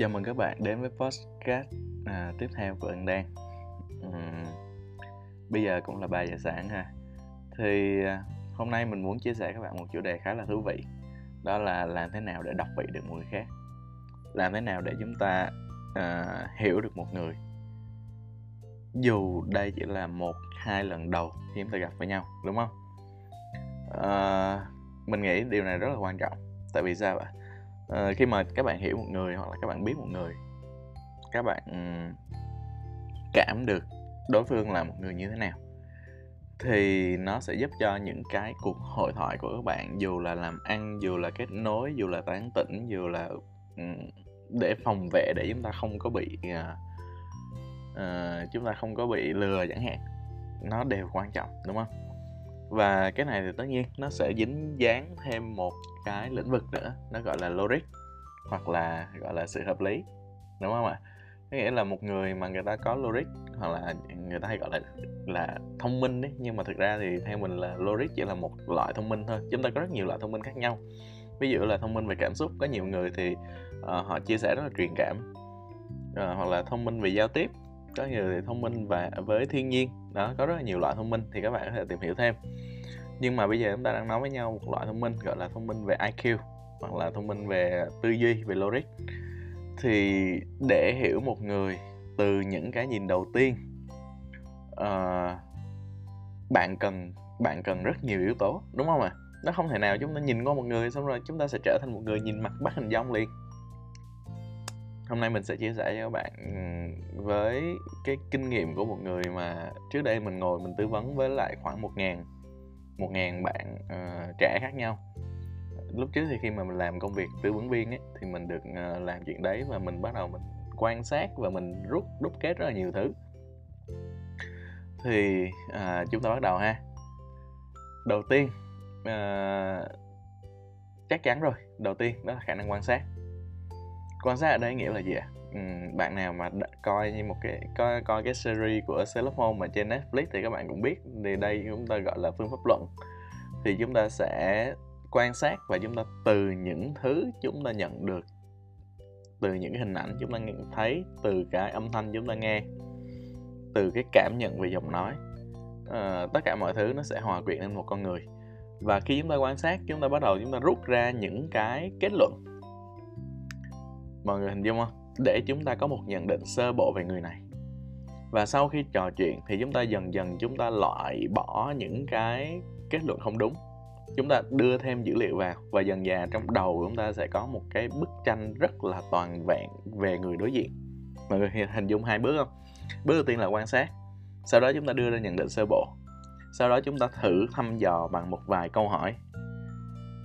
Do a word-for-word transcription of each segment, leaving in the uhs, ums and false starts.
Chào mừng các bạn đến với podcast à, tiếp theo của Ân Đan. uhm, Bây giờ cũng là ba giờ sáng ha. Thì à, hôm nay mình muốn chia sẻ các bạn một chủ đề khá là thú vị. Đó là làm thế nào để đọc vị được người khác. Làm thế nào để chúng ta à, hiểu được một người, dù đây chỉ là một, hai lần đầu khi chúng ta gặp với nhau, đúng không? À, mình nghĩ điều này rất là quan trọng. Tại vì sao ạ? À, khi mà các bạn hiểu một người hoặc là các bạn biết một người, các bạn cảm được đối phương là một người như thế nào, thì nó sẽ giúp cho những cái cuộc hội thoại của các bạn, dù là làm ăn, dù là kết nối, dù là tán tỉnh, dù là để phòng vệ, để chúng ta không có bị uh, chúng ta không có bị lừa chẳng hạn, nó đều quan trọng, đúng không? Và cái này thì tất nhiên nó sẽ dính dáng thêm một cái lĩnh vực nữa, nó gọi là logic, hoặc là gọi là sự hợp lý, đúng không ạ? Có nghĩa là một người mà người ta có logic, hoặc là người ta hay gọi là là thông minh đấy, nhưng mà thực ra thì theo mình là logic chỉ là một loại thông minh thôi. Chúng ta có rất nhiều loại thông minh khác nhau. Ví dụ là thông minh về cảm xúc, có nhiều người thì uh, họ chia sẻ rất là truyền cảm, uh, hoặc là thông minh về giao tiếp, có nhiều thì thông minh và với thiên nhiên. Đó, có rất là nhiều loại thông minh thì các bạn có thể tìm hiểu thêm. Nhưng mà bây giờ chúng ta đang nói với nhau một loại thông minh gọi là thông minh về i kiu, hoặc là thông minh về tư duy, về logic. Thì để hiểu một người từ những cái nhìn đầu tiên, uh, bạn cần bạn cần rất nhiều yếu tố, đúng không ạ? À? Nó không thể nào chúng ta nhìn qua một người xong rồi chúng ta sẽ trở thành một người nhìn mặt bắt hình dong liền. Hôm nay mình sẽ chia sẻ cho các bạn với cái kinh nghiệm của một người mà trước đây mình ngồi mình tư vấn với lại khoảng một nghìn bạn uh, trẻ khác nhau. Lúc trước thì khi mà mình làm công việc tư vấn viên ấy, thì mình được uh, làm chuyện đấy, và mình bắt đầu mình quan sát và mình rút đúc kết rất là nhiều thứ. Thì uh, chúng ta bắt đầu ha. Đầu tiên uh, chắc chắn rồi, đầu tiên đó là khả năng quan sát. Quan sát ở đây nghĩa là gì ạ? À? Ừ, bạn nào mà đã coi như một cái coi coi cái series của Sherlock Holmes mà trên Netflix thì các bạn cũng biết, thì đây chúng ta gọi là phương pháp luận. Thì chúng ta sẽ quan sát, và chúng ta từ những thứ chúng ta nhận được, từ những hình ảnh chúng ta thấy, từ cái âm thanh chúng ta nghe, từ cái cảm nhận về giọng nói, à, tất cả mọi thứ nó sẽ hòa quyện lên một con người. Và khi chúng ta quan sát, chúng ta bắt đầu chúng ta rút ra những cái kết luận. Mọi người hình dung không? Để chúng ta có một nhận định sơ bộ về người này. Và sau khi trò chuyện thì chúng ta dần dần chúng ta loại bỏ những cái kết luận không đúng. Chúng ta đưa thêm dữ liệu vào, và dần dà trong đầu của chúng ta sẽ có một cái bức tranh rất là toàn vẹn về người đối diện. Mọi người hình dung hai bước không? Bước đầu tiên là quan sát, sau đó chúng ta đưa ra nhận định sơ bộ. Sau đó chúng ta thử thăm dò bằng một vài câu hỏi,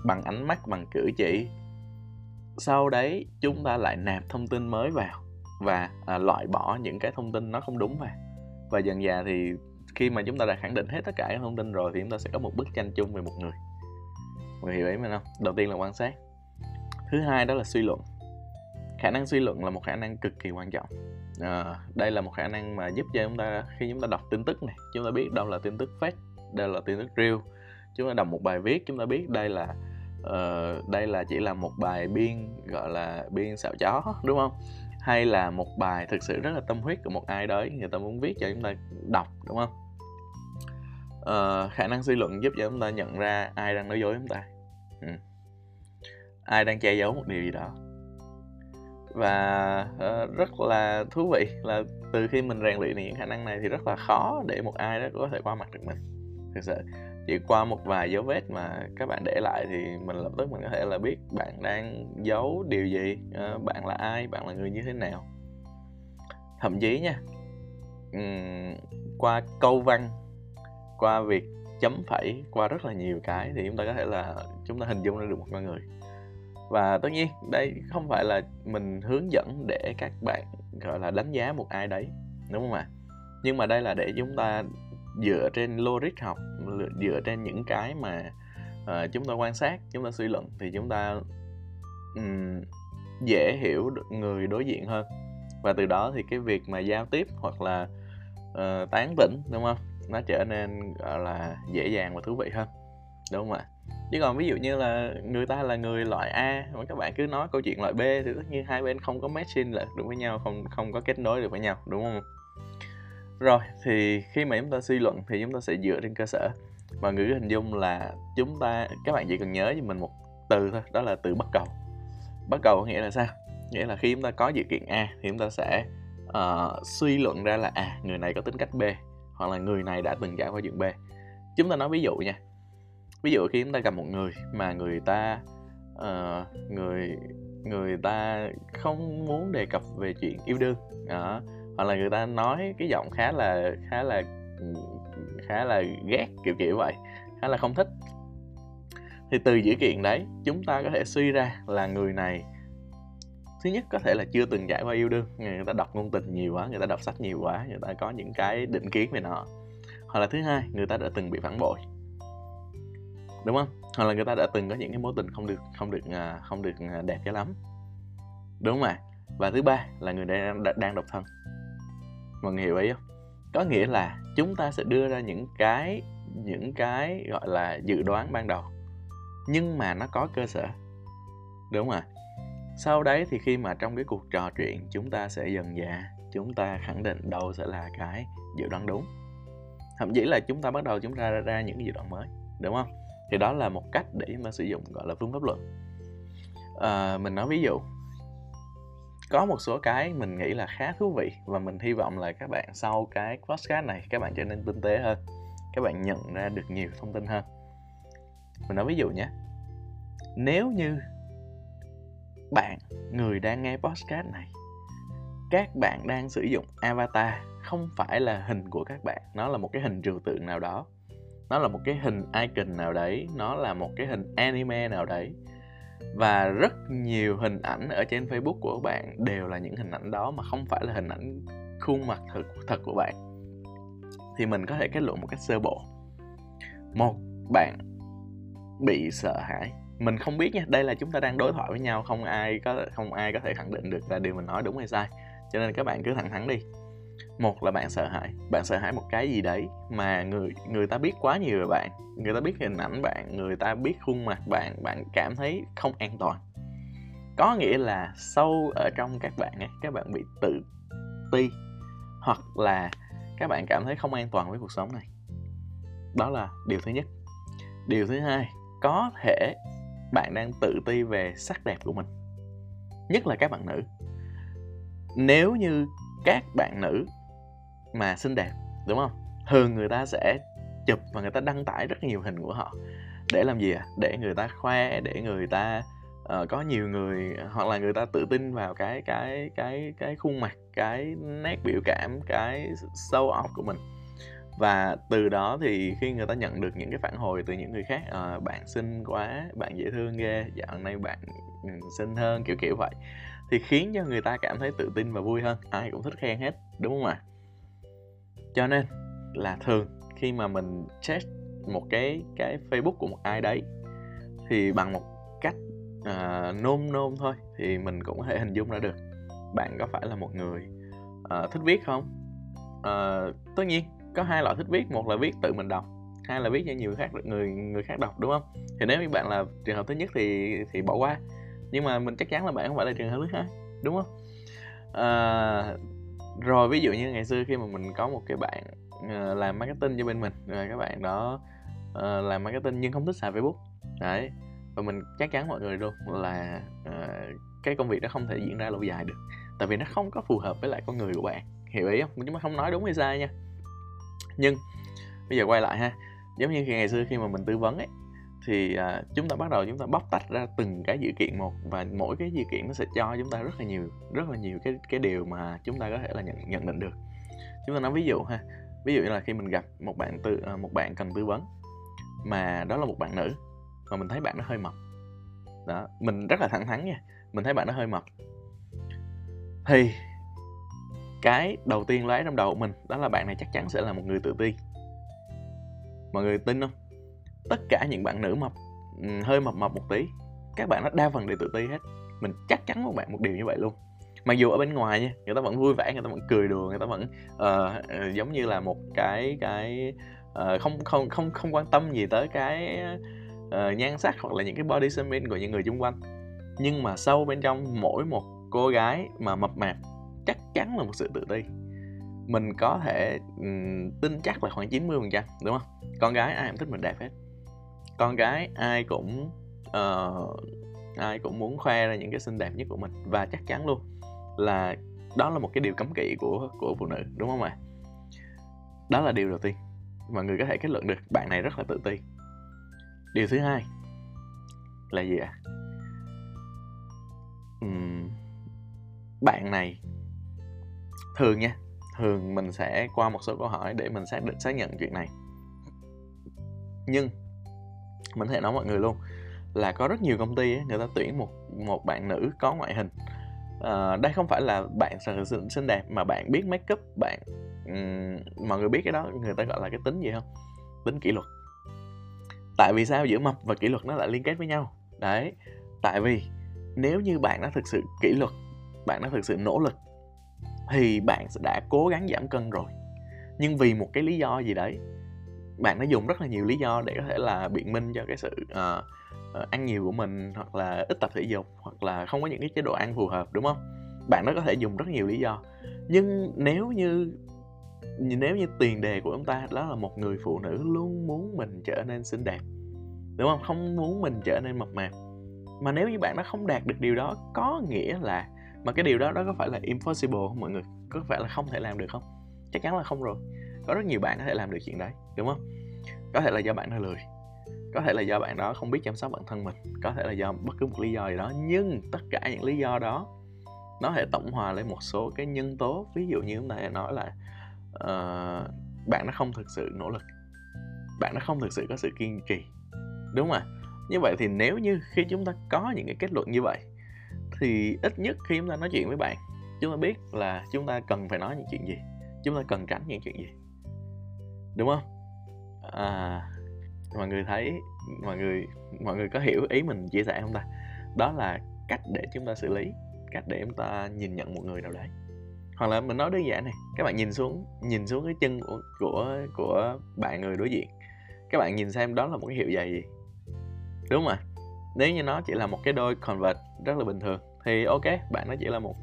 bằng ánh mắt, bằng cử chỉ. Sau đấy chúng ta lại nạp thông tin mới vào, và à, loại bỏ những cái thông tin nó không đúng vào. Và dần dà thì khi mà chúng ta đã khẳng định hết tất cả các thông tin rồi, thì chúng ta sẽ có một bức tranh chung về một người. Mọi người hiểu ý mình không? Đầu tiên là quan sát. Thứ hai đó là suy luận. Khả năng suy luận là một khả năng cực kỳ quan trọng. à, Đây là một khả năng mà giúp cho chúng ta, khi chúng ta đọc tin tức này, chúng ta biết đâu là tin tức fake, đâu là tin tức real. Chúng ta đọc một bài viết, chúng ta biết đây là Ờ, đây là chỉ là một bài biên, gọi là biên xạo chó, đúng không? Hay là một bài thực sự rất là tâm huyết của một ai đấy, người ta muốn viết cho chúng ta đọc, đúng không? Ờ, khả năng suy luận giúp cho chúng ta nhận ra ai đang nói dối chúng ta, ừ. ai đang che giấu một điều gì đó. Và uh, rất là thú vị là từ khi mình rèn luyện những khả năng này thì rất là khó để một ai đó có thể qua mặt được mình. Thực sự chỉ qua một vài dấu vết mà các bạn để lại thì mình lập tức mình có thể là biết bạn đang giấu điều gì, bạn là ai, bạn là người như thế nào. Thậm chí nha, qua câu văn, qua việc chấm phẩy, qua rất là nhiều cái thì chúng ta có thể là chúng ta hình dung ra được một con người. Và tất nhiên đây không phải là mình hướng dẫn để các bạn gọi là đánh giá một ai đấy, đúng không ạ? Nhưng mà đây là để chúng ta dựa trên logic học, dựa trên những cái mà uh, chúng ta quan sát, chúng ta suy luận, thì chúng ta um, dễ hiểu được người đối diện hơn. Và từ đó thì cái việc mà giao tiếp hoặc là uh, tán tỉnh, đúng không? Nó trở nên gọi là dễ dàng và thú vị hơn, đúng không ạ? Chứ còn ví dụ như là người ta là người loại A mà các bạn cứ nói câu chuyện loại B thì tất nhiên hai bên không có matching lại được với nhau, không không có kết nối được với nhau, đúng không? Rồi thì khi mà chúng ta suy luận thì chúng ta sẽ dựa trên cơ sở và ngữ hình dung là chúng ta, các bạn chỉ cần nhớ cho mình một từ thôi, đó là từ bắt cầu. Bắt cầu có nghĩa là sao? Nghĩa là khi chúng ta có dự kiện A thì chúng ta sẽ uh, suy luận ra là à, người này có tính cách B hoặc là người này đã từng trải qua chuyện B. Chúng ta nói ví dụ nha. Ví dụ khi chúng ta gặp một người mà người ta uh, người người ta không muốn đề cập về chuyện yêu đương đó, hoặc là người ta nói cái giọng khá là khá là khá là ghét kiểu kiểu vậy, khá là không thích, thì từ dữ kiện đấy chúng ta có thể suy ra là người này thứ nhất có thể là chưa từng trải qua yêu đương, người ta đọc ngôn tình nhiều quá, người ta đọc sách nhiều quá, người ta có những cái định kiến về nó, hoặc là thứ hai người ta đã từng bị phản bội, đúng không? Hoặc là người ta đã từng có những cái mối tình không được không được không được đẹp cho lắm, đúng không ạ? Và thứ ba là người đang đang độc thân. Mọi người hiểu ý không? Có nghĩa là chúng ta sẽ đưa ra những cái những cái gọi là dự đoán ban đầu nhưng mà nó có cơ sở, đúng không ạ? Sau đấy thì khi mà trong cái cuộc trò chuyện chúng ta sẽ dần dà chúng ta khẳng định đâu sẽ là cái dự đoán đúng, thậm chí là chúng ta bắt đầu chúng ta ra, ra những cái dự đoán mới, đúng không? Thì đó là một cách để mà sử dụng gọi là phương pháp luận. À, mình nói ví dụ có một số cái mình nghĩ là khá thú vị và mình hy vọng là các bạn sau cái podcast này các bạn trở nên tinh tế hơn, các bạn nhận ra được nhiều thông tin hơn. Mình nói ví dụ nhé, nếu như bạn người đang nghe podcast này, các bạn đang sử dụng avatar không phải là hình của các bạn, nó là một cái hình trừu tượng nào đó, nó là một cái hình icon nào đấy, nó là một cái hình anime nào đấy, và rất nhiều hình ảnh ở trên Facebook của bạn đều là những hình ảnh đó mà không phải là hình ảnh khuôn mặt thật, thật của bạn, thì mình có thể kết luận một cách sơ bộ: một, bạn bị sợ hãi. Mình không biết nha, đây là chúng ta đang đối thoại với nhau, không ai có không ai có thể khẳng định được là điều mình nói đúng hay sai, cho nên các bạn cứ thẳng thắn đi. Một là bạn sợ hãi, bạn sợ hãi một cái gì đấy mà người người ta biết quá nhiều về bạn, người ta biết hình ảnh bạn, người ta biết khuôn mặt bạn, bạn cảm thấy không an toàn. Có nghĩa là sâu ở trong các bạn ấy, các bạn bị tự ti hoặc là các bạn cảm thấy không an toàn với cuộc sống này. Đó là điều thứ nhất. Điều thứ hai, có thể bạn đang tự ti về sắc đẹp của mình, nhất là các bạn nữ. Nếu như các bạn nữ mà xinh đẹp, đúng không? Thường người ta sẽ chụp và người ta đăng tải rất nhiều hình của họ. Để làm gì ạ? Để người ta khoe, để người ta uh, có nhiều người, hoặc là người ta tự tin vào cái cái cái cái khuôn mặt, cái nét biểu cảm, cái show off của mình. Và từ đó thì khi người ta nhận được những cái phản hồi từ những người khác, uh, bạn xinh quá, bạn dễ thương ghê, dạo này bạn xinh hơn, kiểu kiểu vậy, thì khiến cho người ta cảm thấy tự tin và vui hơn. Ai cũng thích khen hết, đúng không ạ? Cho nên là thường khi mà mình check một cái, cái Facebook của một ai đấy thì bằng một cách uh, nôm nôm thôi thì mình cũng có thể hình dung ra được bạn có phải là một người uh, thích viết không? Uh, tất nhiên có hai loại thích viết, một là viết tự mình đọc, hai là viết cho nhiều khác người người khác đọc, đúng không? Thì nếu như bạn là trường hợp thứ nhất thì thì bỏ qua. Nhưng mà mình chắc chắn là bạn không phải là trường hợp thứ hai, đúng không? À, rồi ví dụ như ngày xưa khi mà mình có một cái bạn uh, làm marketing cho bên mình, rồi các bạn đó uh, làm marketing nhưng không thích xài Facebook đấy, và mình chắc chắn mọi người luôn là uh, cái công việc đó không thể diễn ra lâu dài được, tại vì nó không có phù hợp với lại con người của bạn, hiểu ý không? Chúng ta không nói đúng hay sai nha. Nhưng bây giờ quay lại ha, giống như khi ngày xưa khi mà mình tư vấn ấy, thì uh, chúng ta bắt đầu chúng ta bóc tách ra từng cái dự kiện một, và mỗi cái dự kiện nó sẽ cho chúng ta rất là nhiều rất là nhiều cái cái điều mà chúng ta có thể là nhận nhận định được. Chúng ta nói ví dụ ha, ví dụ như là khi mình gặp một bạn tư uh, một bạn cần tư vấn mà đó là một bạn nữ, mà mình thấy bạn nó hơi mập đó, mình rất là thẳng thắn nha, mình thấy bạn nó hơi mập, thì cái đầu tiên lóe trong đầu của mình đó là bạn này chắc chắn sẽ là một người tự ti. Mọi người tin không? Tất cả những bạn nữ mập, hơi mập mập một tí, các bạn nó đa phần đều tự ti hết. Mình chắc chắn một bạn một điều như vậy luôn. Mặc dù ở bên ngoài nha, người ta vẫn vui vẻ, người ta vẫn cười đùa, người ta vẫn uh, giống như là một cái cái uh, không không không không quan tâm gì tới cái uh, nhan sắc hoặc là những cái body shaming của những người xung quanh. Nhưng mà sâu bên trong mỗi một cô gái mà mập mạp chắc chắn là một sự tự ti. Mình có thể um, tin chắc là khoảng chín mươi phần trăm, đúng không? Con gái ai cũng thích mình đẹp hết. Con gái ai cũng uh, ai cũng muốn khoe ra những cái xinh đẹp nhất của mình. Và chắc chắn luôn là đó là một cái điều cấm kỵ của, của phụ nữ, đúng không ạ? Đó là điều đầu tiên mà người có thể kết luận được bạn này rất là tự ti. Điều thứ hai là gì ạ? À? Uhm, bạn này thường nha, thường mình sẽ qua một số câu hỏi để mình xác định, xác nhận chuyện này. Nhưng mình sẽ nói mọi người luôn là có rất nhiều công ty ấy, người ta tuyển một một bạn nữ có ngoại hình. À, đây không phải là bạn xinh đẹp mà bạn biết make up, bạn um, mọi người biết cái đó người ta gọi là cái tính gì không? Tính kỷ luật. Tại vì sao giữa mập và kỷ luật nó lại liên kết với nhau? Đấy, tại vì nếu như bạn đã thực sự kỷ luật, bạn đã thực sự nỗ lực thì bạn đã cố gắng giảm cân rồi. Nhưng vì một cái lý do gì đấy, bạn đã dùng rất là nhiều lý do để có thể là biện minh cho cái sự uh, ăn nhiều của mình, hoặc là ít tập thể dục, hoặc là không có những cái chế độ ăn phù hợp, đúng không? Bạn đã có thể dùng rất nhiều lý do. Nhưng nếu như nếu như tiền đề của ông ta đó là một người phụ nữ luôn muốn mình trở nên xinh đẹp, đúng không? Không muốn mình trở nên mập mạp. Mà nếu như bạn đã không đạt được điều đó, có nghĩa là mà cái điều đó đó có phải là impossible không mọi người? Có phải là không thể làm được không? Chắc chắn là không rồi. Có rất nhiều bạn có thể làm được chuyện đấy, đúng không? Có thể là do bạn đó lười, có thể là do bạn đó không biết chăm sóc bản thân mình, có thể là do bất cứ một lý do gì đó. Nhưng tất cả những lý do đó nó sẽ tổng hòa lên một số cái nhân tố. Ví dụ như chúng ta nói là uh, bạn nó không thực sự nỗ lực, bạn nó không thực sự có sự kiên trì, đúng không ạ? Như vậy thì nếu như khi chúng ta có những cái kết luận như vậy thì ít nhất khi chúng ta nói chuyện với bạn, chúng ta biết là chúng ta cần phải nói những chuyện gì, chúng ta cần tránh những chuyện gì, đúng không? À, mọi người thấy, mọi người mọi người có hiểu ý mình chia sẻ không ta? Đó là cách để chúng ta xử lý, cách để chúng ta nhìn nhận một người nào đấy. Hoặc là mình nói đơn giản này, các bạn nhìn xuống, nhìn xuống cái chân của của của bạn người đối diện, các bạn nhìn xem đó là một cái hiệu giày gì, đúng không ạ? Nếu như nó chỉ là một cái đôi Converse rất là bình thường thì ok, bạn nó chỉ là một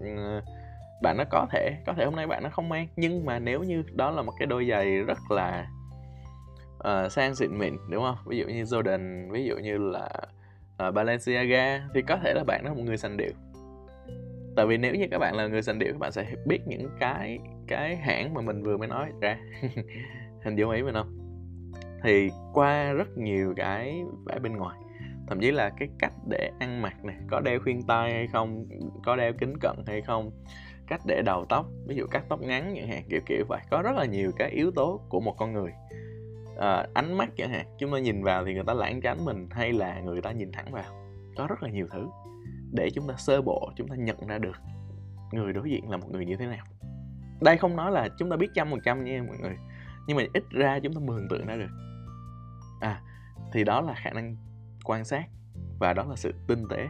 bạn nó có thể có thể hôm nay bạn nó không mang. Nhưng mà nếu như đó là một cái đôi giày rất là uh, sang xịn mịn, đúng không? Ví dụ như Jordan, ví dụ như là uh, Balenciaga, thì có thể là bạn nó là một người sành điệu. Tại vì nếu như các bạn là người sành điệu, các bạn sẽ biết những cái cái hãng mà mình vừa mới nói ra. Hình dung ý mình không? Thì qua rất nhiều cái vẻ bên ngoài, thậm chí là cái cách để ăn mặc này, có đeo khuyên tai hay không, có đeo kính cận hay không, cách để đầu tóc, ví dụ cắt tóc ngắn chẳng hạn, kiểu kiểu vậy. Có rất là nhiều cái yếu tố của một con người. À, ánh mắt chẳng hạn, chúng ta nhìn vào thì người ta lảng tránh mình hay là người ta nhìn thẳng vào. Có rất là nhiều thứ để chúng ta sơ bộ, chúng ta nhận ra được người đối diện là một người như thế nào. Đây không nói là chúng ta biết trăm phần trăm nha mọi người, nhưng mà ít ra chúng ta mường tượng ra được. À, thì đó là khả năng quan sát và đó là sự tinh tế.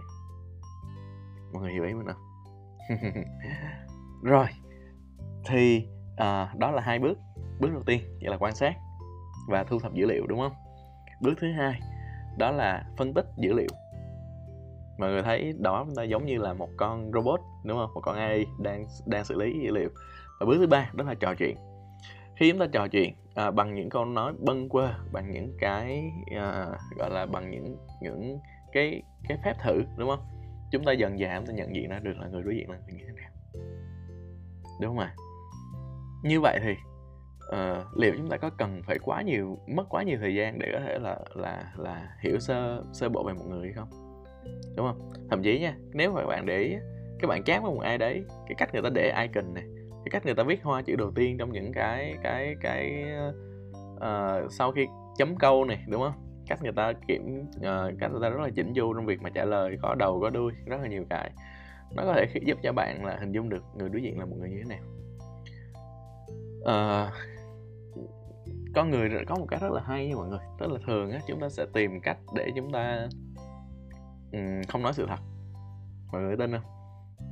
Mọi người hiểu ý mình không? Rồi, thì à, đó là hai bước. Bước đầu tiên vậy là quan sát và thu thập dữ liệu, đúng không? Bước thứ hai đó là phân tích dữ liệu. Mọi người thấy đó chúng ta giống như là một con robot, đúng không? Một con a i đang đang xử lý dữ liệu. Và bước thứ ba đó là trò chuyện. Khi chúng ta trò chuyện à, bằng những câu nói bâng quơ, bằng những cái à, gọi là bằng những những cái cái phép thử, đúng không? Chúng ta dần dà chúng ta nhận diện ra được là người đối diện là người như thế nào, đúng không ạ? Như vậy thì à, liệu chúng ta có cần phải quá nhiều mất quá nhiều thời gian để có thể là là là hiểu sơ sơ bộ về một người hay không, đúng không? Thậm chí nha, nếu mà bạn để ý, các bạn chat với một ai đấy, cái cách người ta để icon này, cái cách người ta viết hoa chữ đầu tiên trong những cái cái cái uh, sau khi chấm câu này, đúng không? Cách người ta kiểm uh, cách người ta rất là chỉnh chu trong việc mà trả lời, có đầu có đuôi, rất là nhiều cái. Nó có thể giúp cho bạn là hình dung được người đối diện là một người như thế nào. Uh, con người có một cách rất là hay nha mọi người, tức là thường á chúng ta sẽ tìm cách để chúng ta um, không nói sự thật. Mọi người tin không?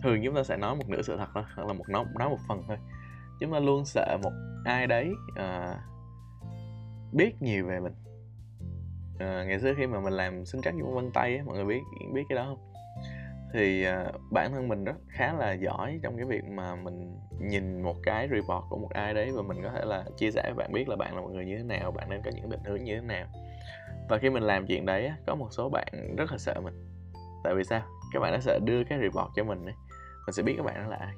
Thường chúng ta sẽ nói một nửa sự thật thôi, hoặc là một nói, nói một phần thôi. Chúng ta luôn sợ một ai đấy à, biết nhiều về mình, à, ngày xưa khi mà mình làm sinh trắc dụng vân tay á, mọi người biết biết cái đó không? Thì à, bản thân mình rất khá là giỏi trong cái việc mà mình nhìn một cái report của một ai đấy và mình có thể là chia sẻ với bạn biết là bạn là một người như thế nào, bạn nên có những định hướng như thế nào. Và khi mình làm chuyện đấy á, có một số bạn rất là sợ mình. Tại vì sao? Các bạn đã sợ đưa cái report cho mình ấy, mình sẽ biết các bạn đó là ai.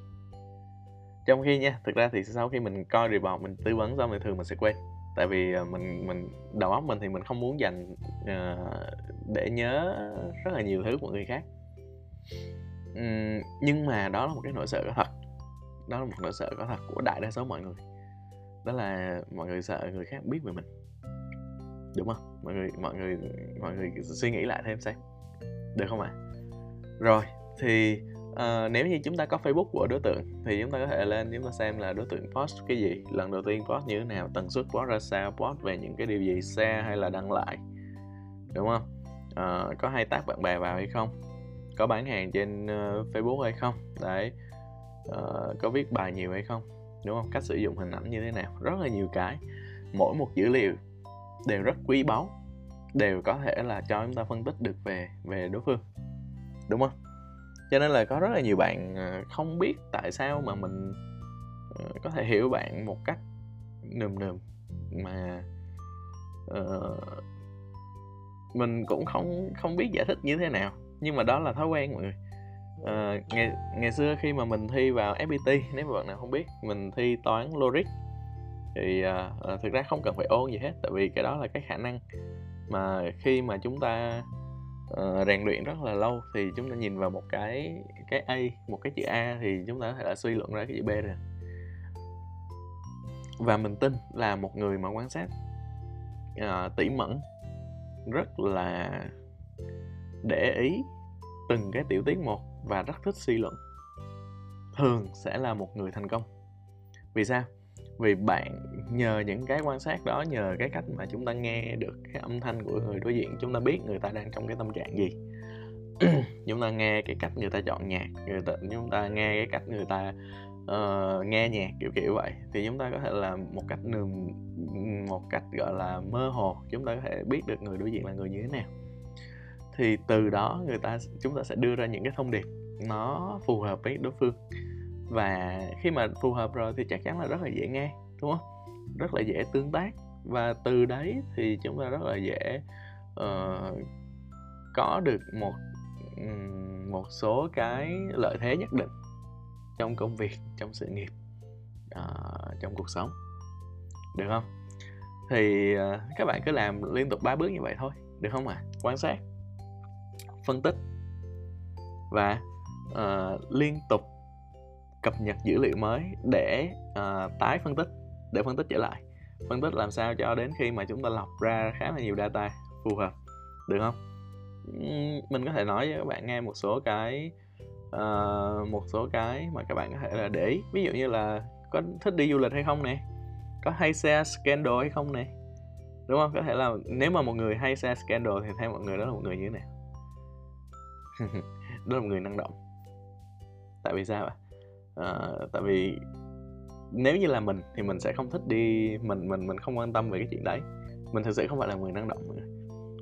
Trong khi nha, thực ra thì sau khi mình coi report, mình tư vấn xong thì thường mình sẽ quên. Tại vì mình mình đầu óc mình thì mình không muốn dành uh, để nhớ rất là nhiều thứ của người khác. Uhm, nhưng mà đó là một cái nỗi sợ có thật. Đó là một nỗi sợ có thật của đại đa số mọi người. Đó là mọi người sợ người khác biết về mình. Đúng không? Mọi người mọi người mọi người suy nghĩ lại thêm xem. Được không ạ? À? Rồi, thì uh, nếu như chúng ta có Facebook của đối tượng thì chúng ta có thể lên chúng ta xem là đối tượng post cái gì, lần đầu tiên post như thế nào, tần suất post ra sao, post về những cái điều gì, share hay là đăng lại. Đúng không? Uh, có hay tag bạn bè vào hay không? Có bán hàng trên uh, Facebook hay không? Đấy. Uh, có viết bài nhiều hay không? Đúng không? Cách sử dụng hình ảnh như thế nào? Rất là nhiều cái. Mỗi một dữ liệu đều rất quý báu, đều có thể là cho chúng ta phân tích được về về đối phương. Đúng không? Cho nên là có rất là nhiều bạn không biết tại sao mà mình có thể hiểu bạn một cách nườm nượp mà uh, mình cũng không không biết giải thích như thế nào, nhưng mà đó là thói quen mọi người. Uh, ngày ngày xưa khi mà mình thi vào ép pê tê, nếu mà bạn nào không biết, mình thi toán logic thì uh, thực ra không cần phải ôn gì hết, tại vì cái đó là cái khả năng mà khi mà chúng ta Uh, rèn luyện rất là lâu thì chúng ta nhìn vào một cái cái A, một cái chữ A thì chúng ta có thể là suy luận ra cái chữ B rồi. Và mình tin là một người mà quan sát uh, tỉ mẩn, rất là để ý từng cái tiểu tiết một và rất thích suy luận, thường sẽ là một người thành công. Vì sao? Vì bạn nhờ những cái quan sát đó, nhờ cái cách mà chúng ta nghe được cái âm thanh của người đối diện, chúng ta biết người ta đang trong cái tâm trạng gì. Chúng ta nghe cái cách người ta chọn nhạc, người ta, chúng ta nghe cái cách người ta uh, nghe nhạc kiểu kiểu vậy. Thì chúng ta có thể là một cách nườm, một cách gọi là mơ hồ, chúng ta có thể biết được người đối diện là người như thế nào. Thì từ đó người ta chúng ta sẽ đưa ra những cái thông điệp nó phù hợp với đối phương. Và khi mà phù hợp rồi thì chắc chắn là rất là dễ nghe, đúng không? Rất là dễ tương tác. Và từ đấy thì chúng ta rất là dễ uh, có được một một số cái lợi thế nhất định trong công việc, trong sự nghiệp, uh, trong cuộc sống. Được không? Thì uh, các bạn cứ làm liên tục ba bước như vậy thôi, được không ạ? À? Quan sát, phân tích và uh, liên tục cập nhật dữ liệu mới để uh, tái phân tích, để phân tích trở lại, phân tích làm sao cho đến khi mà chúng ta lọc ra khá là nhiều data phù hợp, được không? Mình có thể nói với các bạn nghe một số cái uh, một số cái mà các bạn có thể là để ý, ví dụ như là có thích đi du lịch hay không nè, có hay share scandal hay không nè, đúng không? Có thể là nếu mà một người hay share scandal thì theo mọi người đó là một người như thế nào? Đó là một người năng động. Tại vì sao ạ? À, tại vì nếu như là mình thì mình sẽ không thích đi, mình mình mình không quan tâm về cái chuyện đấy. Mình thực sự không phải là người năng động.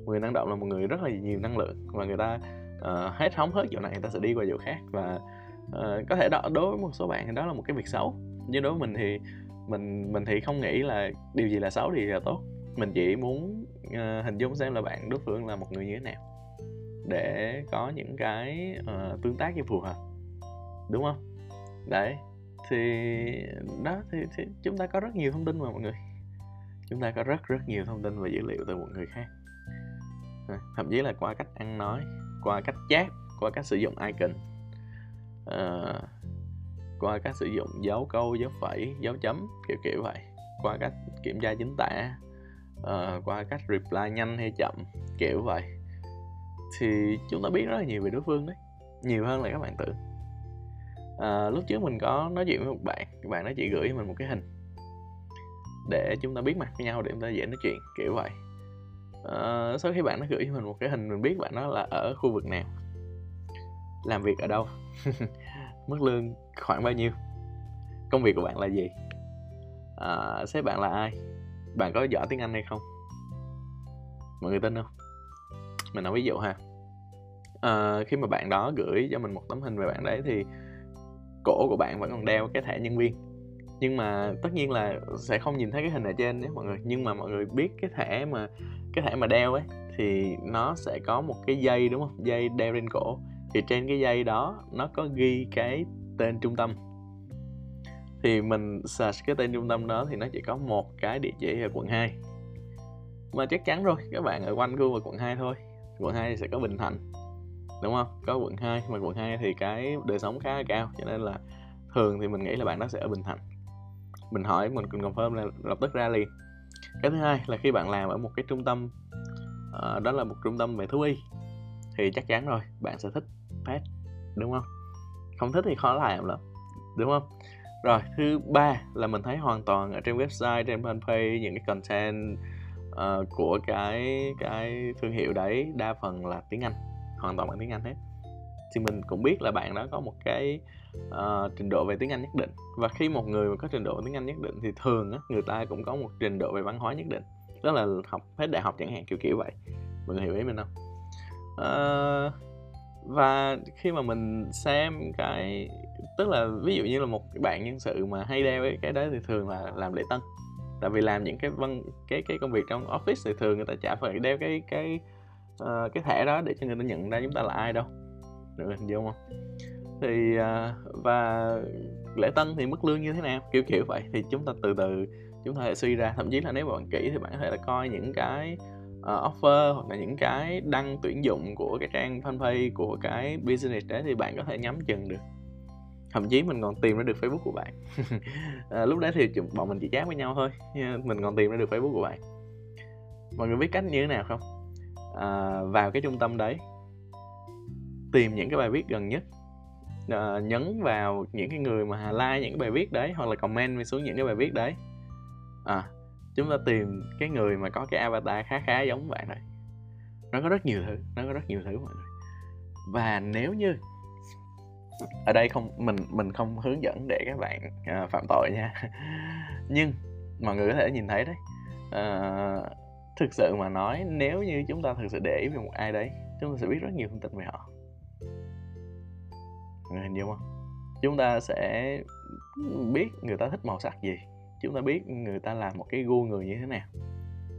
Người năng động là một người rất là nhiều năng lượng và người ta uh, hết hóng hết chỗ này người ta sẽ đi qua chỗ khác. Và uh, có thể đó, đối với một số bạn thì đó là một cái việc xấu, nhưng đối với mình thì mình mình thì không nghĩ là điều gì là xấu thì là tốt. Mình chỉ muốn uh, hình dung xem là bạn đối phương là một người như thế nào để có những cái uh, tương tác phù hợp, đúng không? Đấy, thì đó thì, thì chúng ta có rất nhiều thông tin mà mọi người. Chúng ta có rất rất nhiều thông tin và dữ liệu từ một người khác. Thậm chí là qua cách ăn nói, qua cách chat, qua cách sử dụng icon, à, qua cách sử dụng dấu câu, dấu phẩy, dấu chấm, kiểu kiểu vậy, qua cách kiểm tra chính tả, à, qua cách reply nhanh hay chậm, kiểu vậy. Thì chúng ta biết rất là nhiều về đối phương đấy, nhiều hơn là các bạn tưởng. À, lúc trước mình có nói chuyện với một bạn, bạn đó chỉ gửi cho mình một cái hình để chúng ta biết mặt với nhau, để chúng ta dễ nói chuyện kiểu vậy. À, sau khi bạn nó gửi cho mình một cái hình, mình biết bạn đó là ở khu vực nào, làm việc ở đâu, mức lương khoảng bao nhiêu, công việc của bạn là gì, à, sếp bạn là ai, bạn có giỏi tiếng Anh hay không. Mọi người tin không? Mình nói ví dụ ha, à, khi mà bạn đó gửi cho mình một tấm hình về bạn đấy thì cổ của bạn vẫn còn đeo cái thẻ nhân viên. Nhưng mà tất nhiên là sẽ không nhìn thấy cái hình ở trên đấy mọi người. Nhưng mà mọi người biết cái thẻ mà cái thẻ mà đeo ấy thì nó sẽ có một cái dây đúng không? Dây đeo trên cổ. Thì trên cái dây đó nó có ghi cái tên trung tâm. Thì mình search cái tên trung tâm đó thì nó chỉ có một cái địa chỉ ở quận hai. Mà chắc chắn rồi, các bạn ở quanh khu vực quận hai thôi. Quận hai thì sẽ có Bình Thạnh, đúng không? Có quận hai, mà quận hai thì cái đời sống khá là cao, cho nên là thường thì mình nghĩ là bạn đó sẽ ở Bình Thạnh. Mình hỏi, mình cần confirm là lập tức ra liền. Cái thứ hai là khi bạn làm ở một cái trung tâm, uh, đó là một trung tâm về thú y, thì chắc chắn rồi, bạn sẽ thích pet, đúng không? Không thích thì khó làm lắm, đúng không? Rồi, thứ ba là mình thấy hoàn toàn ở trên website, trên fanpage, những cái content uh, của cái, cái thương hiệu đấy đa phần là tiếng Anh, hoàn toàn bằng tiếng Anh hết. Thì mình cũng biết là bạn đó có một cái uh, trình độ về tiếng Anh nhất định. Và khi một người mà có trình độ tiếng Anh nhất định thì thường á, người ta cũng có một trình độ về văn hóa nhất định. Đó là học hết đại học chẳng hạn, kiểu kiểu vậy. Mọi người hiểu ý mình không? Uh, và khi mà mình xem cái... Tức là ví dụ như là một bạn nhân sự mà hay đeo ấy, cái đấy thì thường là làm lễ tân. Tại vì làm những cái văn cái cái công việc trong office thì thường người ta chả phải đeo cái cái uh, cái thẻ đó để cho người ta nhận ra chúng ta là ai đâu. Được hình dung không? Thì uh, và lễ tân thì mức lương như thế nào, kiểu kiểu vậy, thì chúng ta từ từ chúng ta suy ra. Thậm chí là nếu bạn kỹ thì bạn có thể là coi những cái uh, offer hoặc là những cái đăng tuyển dụng của cái trang fanpage của cái business đấy, thì bạn có thể nhắm chừng được. Thậm chí mình còn tìm ra được Facebook của bạn. à, lúc đấy thì bọn mình chỉ chat với nhau thôi, mình còn tìm ra được Facebook của bạn. Mọi người biết cách như thế nào không? À, vào cái trung tâm đấy, tìm những cái bài viết gần nhất, à, nhấn vào những cái người mà like những cái bài viết đấy hoặc là comment xuống những cái bài viết đấy. À, chúng ta tìm cái người mà có cái avatar khá khá giống bạn này. Nó có rất nhiều thứ, nó có rất nhiều thứ mọi người. Và nếu như ở đây không mình mình không hướng dẫn để các bạn à, phạm tội nha. Nhưng mọi người có thể nhìn thấy đấy. À, thực sự mà nói, nếu như chúng ta thực sự để ý về một ai đấy, chúng ta sẽ biết rất nhiều thông tin về họ. Người hình dung không? Chúng ta sẽ biết người ta thích màu sắc gì, chúng ta biết người ta làm một cái gu người như thế nào,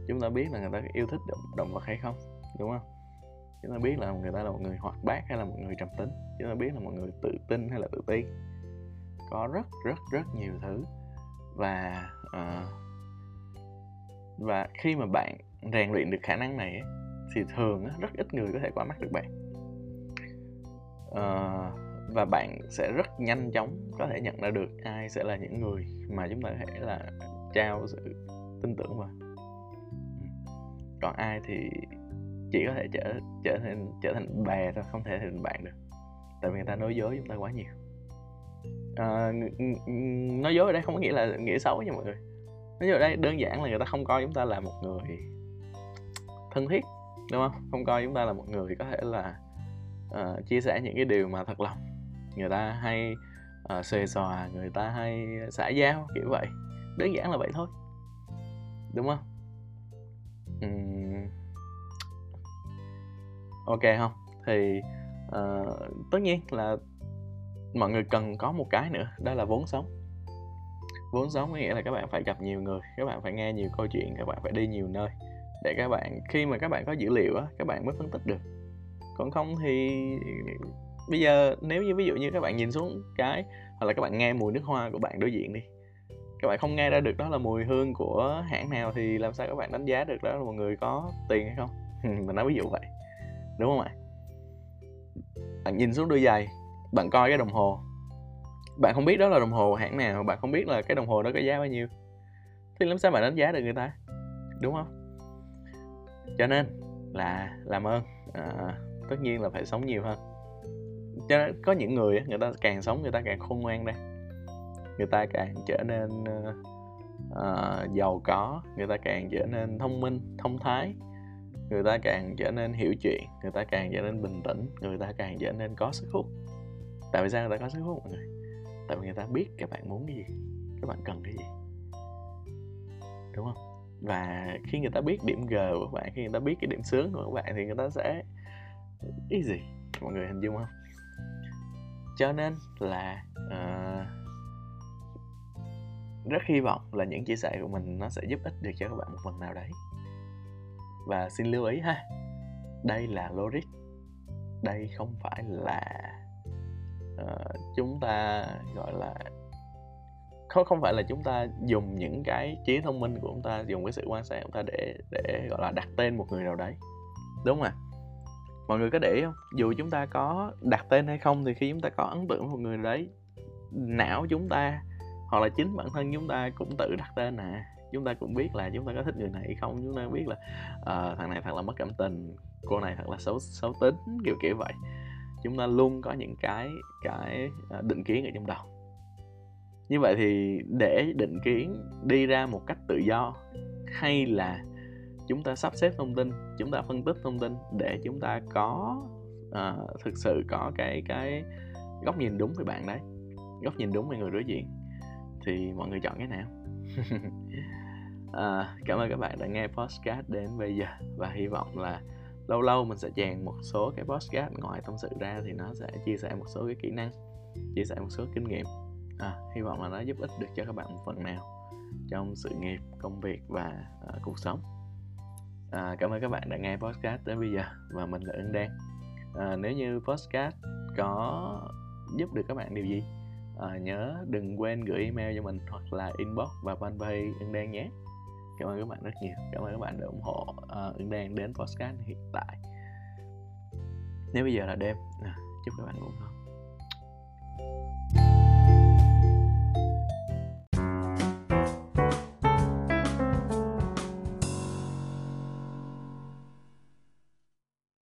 chúng ta biết là người ta yêu thích động, động vật hay không, đúng không? Chúng ta biết là người ta là một người hoạt bát hay là một người trầm tính, chúng ta biết là một người tự tin hay là tự ti. Có rất rất rất nhiều thứ. Và uh, và khi mà bạn rèn luyện được khả năng này ấy, thì thường rất ít người có thể qua mắt được bạn. uh, Và bạn sẽ rất nhanh chóng có thể nhận ra được ai sẽ là những người mà chúng ta có thể là trao sự tin tưởng vào. Còn ai thì chỉ có thể trở, trở, thành, trở thành bè thôi, không thể thành bạn được. Tại vì người ta nói dối chúng ta quá nhiều. à, Nói dối ở đây không có nghĩa là nghĩa xấu nha mọi người. Nói dối ở đây đơn giản là người ta không coi chúng ta là một người thân thiết, đúng không? Không coi chúng ta là một người có thể là uh, chia sẻ những cái điều mà thật lòng. Người ta hay uh, xòe xòa, người ta hay xã giao, kiểu vậy. Đơn giản là vậy thôi, đúng không? uhm. Ok không? Thì uh, tất nhiên là mọi người cần có một cái nữa, đó là vốn sống. Vốn sống có nghĩa là các bạn phải gặp nhiều người, các bạn phải nghe nhiều câu chuyện, các bạn phải đi nhiều nơi. Để các bạn, khi mà các bạn có dữ liệu á, các bạn mới phân tích được. Còn không thì bây giờ nếu như ví dụ như các bạn nhìn xuống cái, hoặc là các bạn nghe mùi nước hoa của bạn đối diện đi, các bạn không nghe ra được đó là mùi hương của hãng nào, thì làm sao các bạn đánh giá được đó là một người có tiền hay không? Mình nói ví dụ vậy, đúng không ạ? Bạn nhìn xuống đôi giày, bạn coi cái đồng hồ, bạn không biết đó là đồng hồ hãng nào, bạn không biết là cái đồng hồ đó có giá bao nhiêu, thì làm sao bạn đánh giá được người ta, đúng không? Cho nên là làm ơn, à, tất nhiên là phải sống nhiều hơn. Cho nên có những người người ta càng sống người ta càng khôn ngoan ra, người ta càng trở nên à, giàu có, người ta càng trở nên thông minh, thông thái, người ta càng trở nên hiểu chuyện, người ta càng trở nên bình tĩnh, người ta càng trở nên có sức hút. Tại vì sao người ta có sức hút mọi người? Tại vì người ta biết các bạn muốn cái gì, các bạn cần cái gì, đúng không? Và khi người ta biết điểm G của các bạn, khi người ta biết cái điểm sướng của các bạn thì người ta sẽ easy. Mọi người hình dung không? Cho nên là uh, rất hy vọng là những chia sẻ của mình nó sẽ giúp ích được cho các bạn một phần nào đấy. Và xin lưu ý ha, đây là logic, đây không phải là uh, chúng ta gọi là không không phải là chúng ta dùng những cái trí thông minh của chúng ta, dùng cái sự quan sát của chúng ta để để gọi là đặt tên một người nào đấy, đúng không ạ? Mọi người có để ý không, dù chúng ta có đặt tên hay không thì khi chúng ta có ấn tượng một người đấy, não chúng ta hoặc là chính bản thân chúng ta cũng tự đặt tên nè. Chúng ta cũng biết là chúng ta có thích người này hay không, chúng ta biết là uh, thằng này thật là mất cảm tình, cô này thật là xấu xấu tính, kiểu kiểu vậy. Chúng ta luôn có những cái cái định kiến ở trong đầu. Như vậy thì để định kiến đi ra một cách tự do, hay là chúng ta sắp xếp thông tin, chúng ta phân tích thông tin để chúng ta có uh, thực sự có cái cái góc nhìn đúng về bạn đấy, góc nhìn đúng về người đối diện, thì mọi người chọn cái nào? À, cảm ơn các bạn đã nghe podcast đến bây giờ, và hy vọng là lâu lâu mình sẽ chèn một số cái podcast ngoài tâm sự ra thì nó sẽ chia sẻ một số cái kỹ năng, chia sẻ một số kinh nghiệm. À, hy vọng là nó giúp ích được cho các bạn một phần nào trong sự nghiệp, công việc và uh, cuộc sống. À, cảm ơn các bạn đã nghe podcast đến bây giờ, và mình là Ưng Đen. À, nếu như podcast có giúp được các bạn điều gì, à, nhớ đừng quên gửi email cho mình hoặc là inbox và fanpage Ưng Đen nhé. Cảm ơn các bạn rất nhiều. Cảm ơn các bạn đã ủng hộ uh, Ưng Đen đến podcast hiện tại. Nếu bây giờ là đêm, à, chúc các bạn ngủ ngon.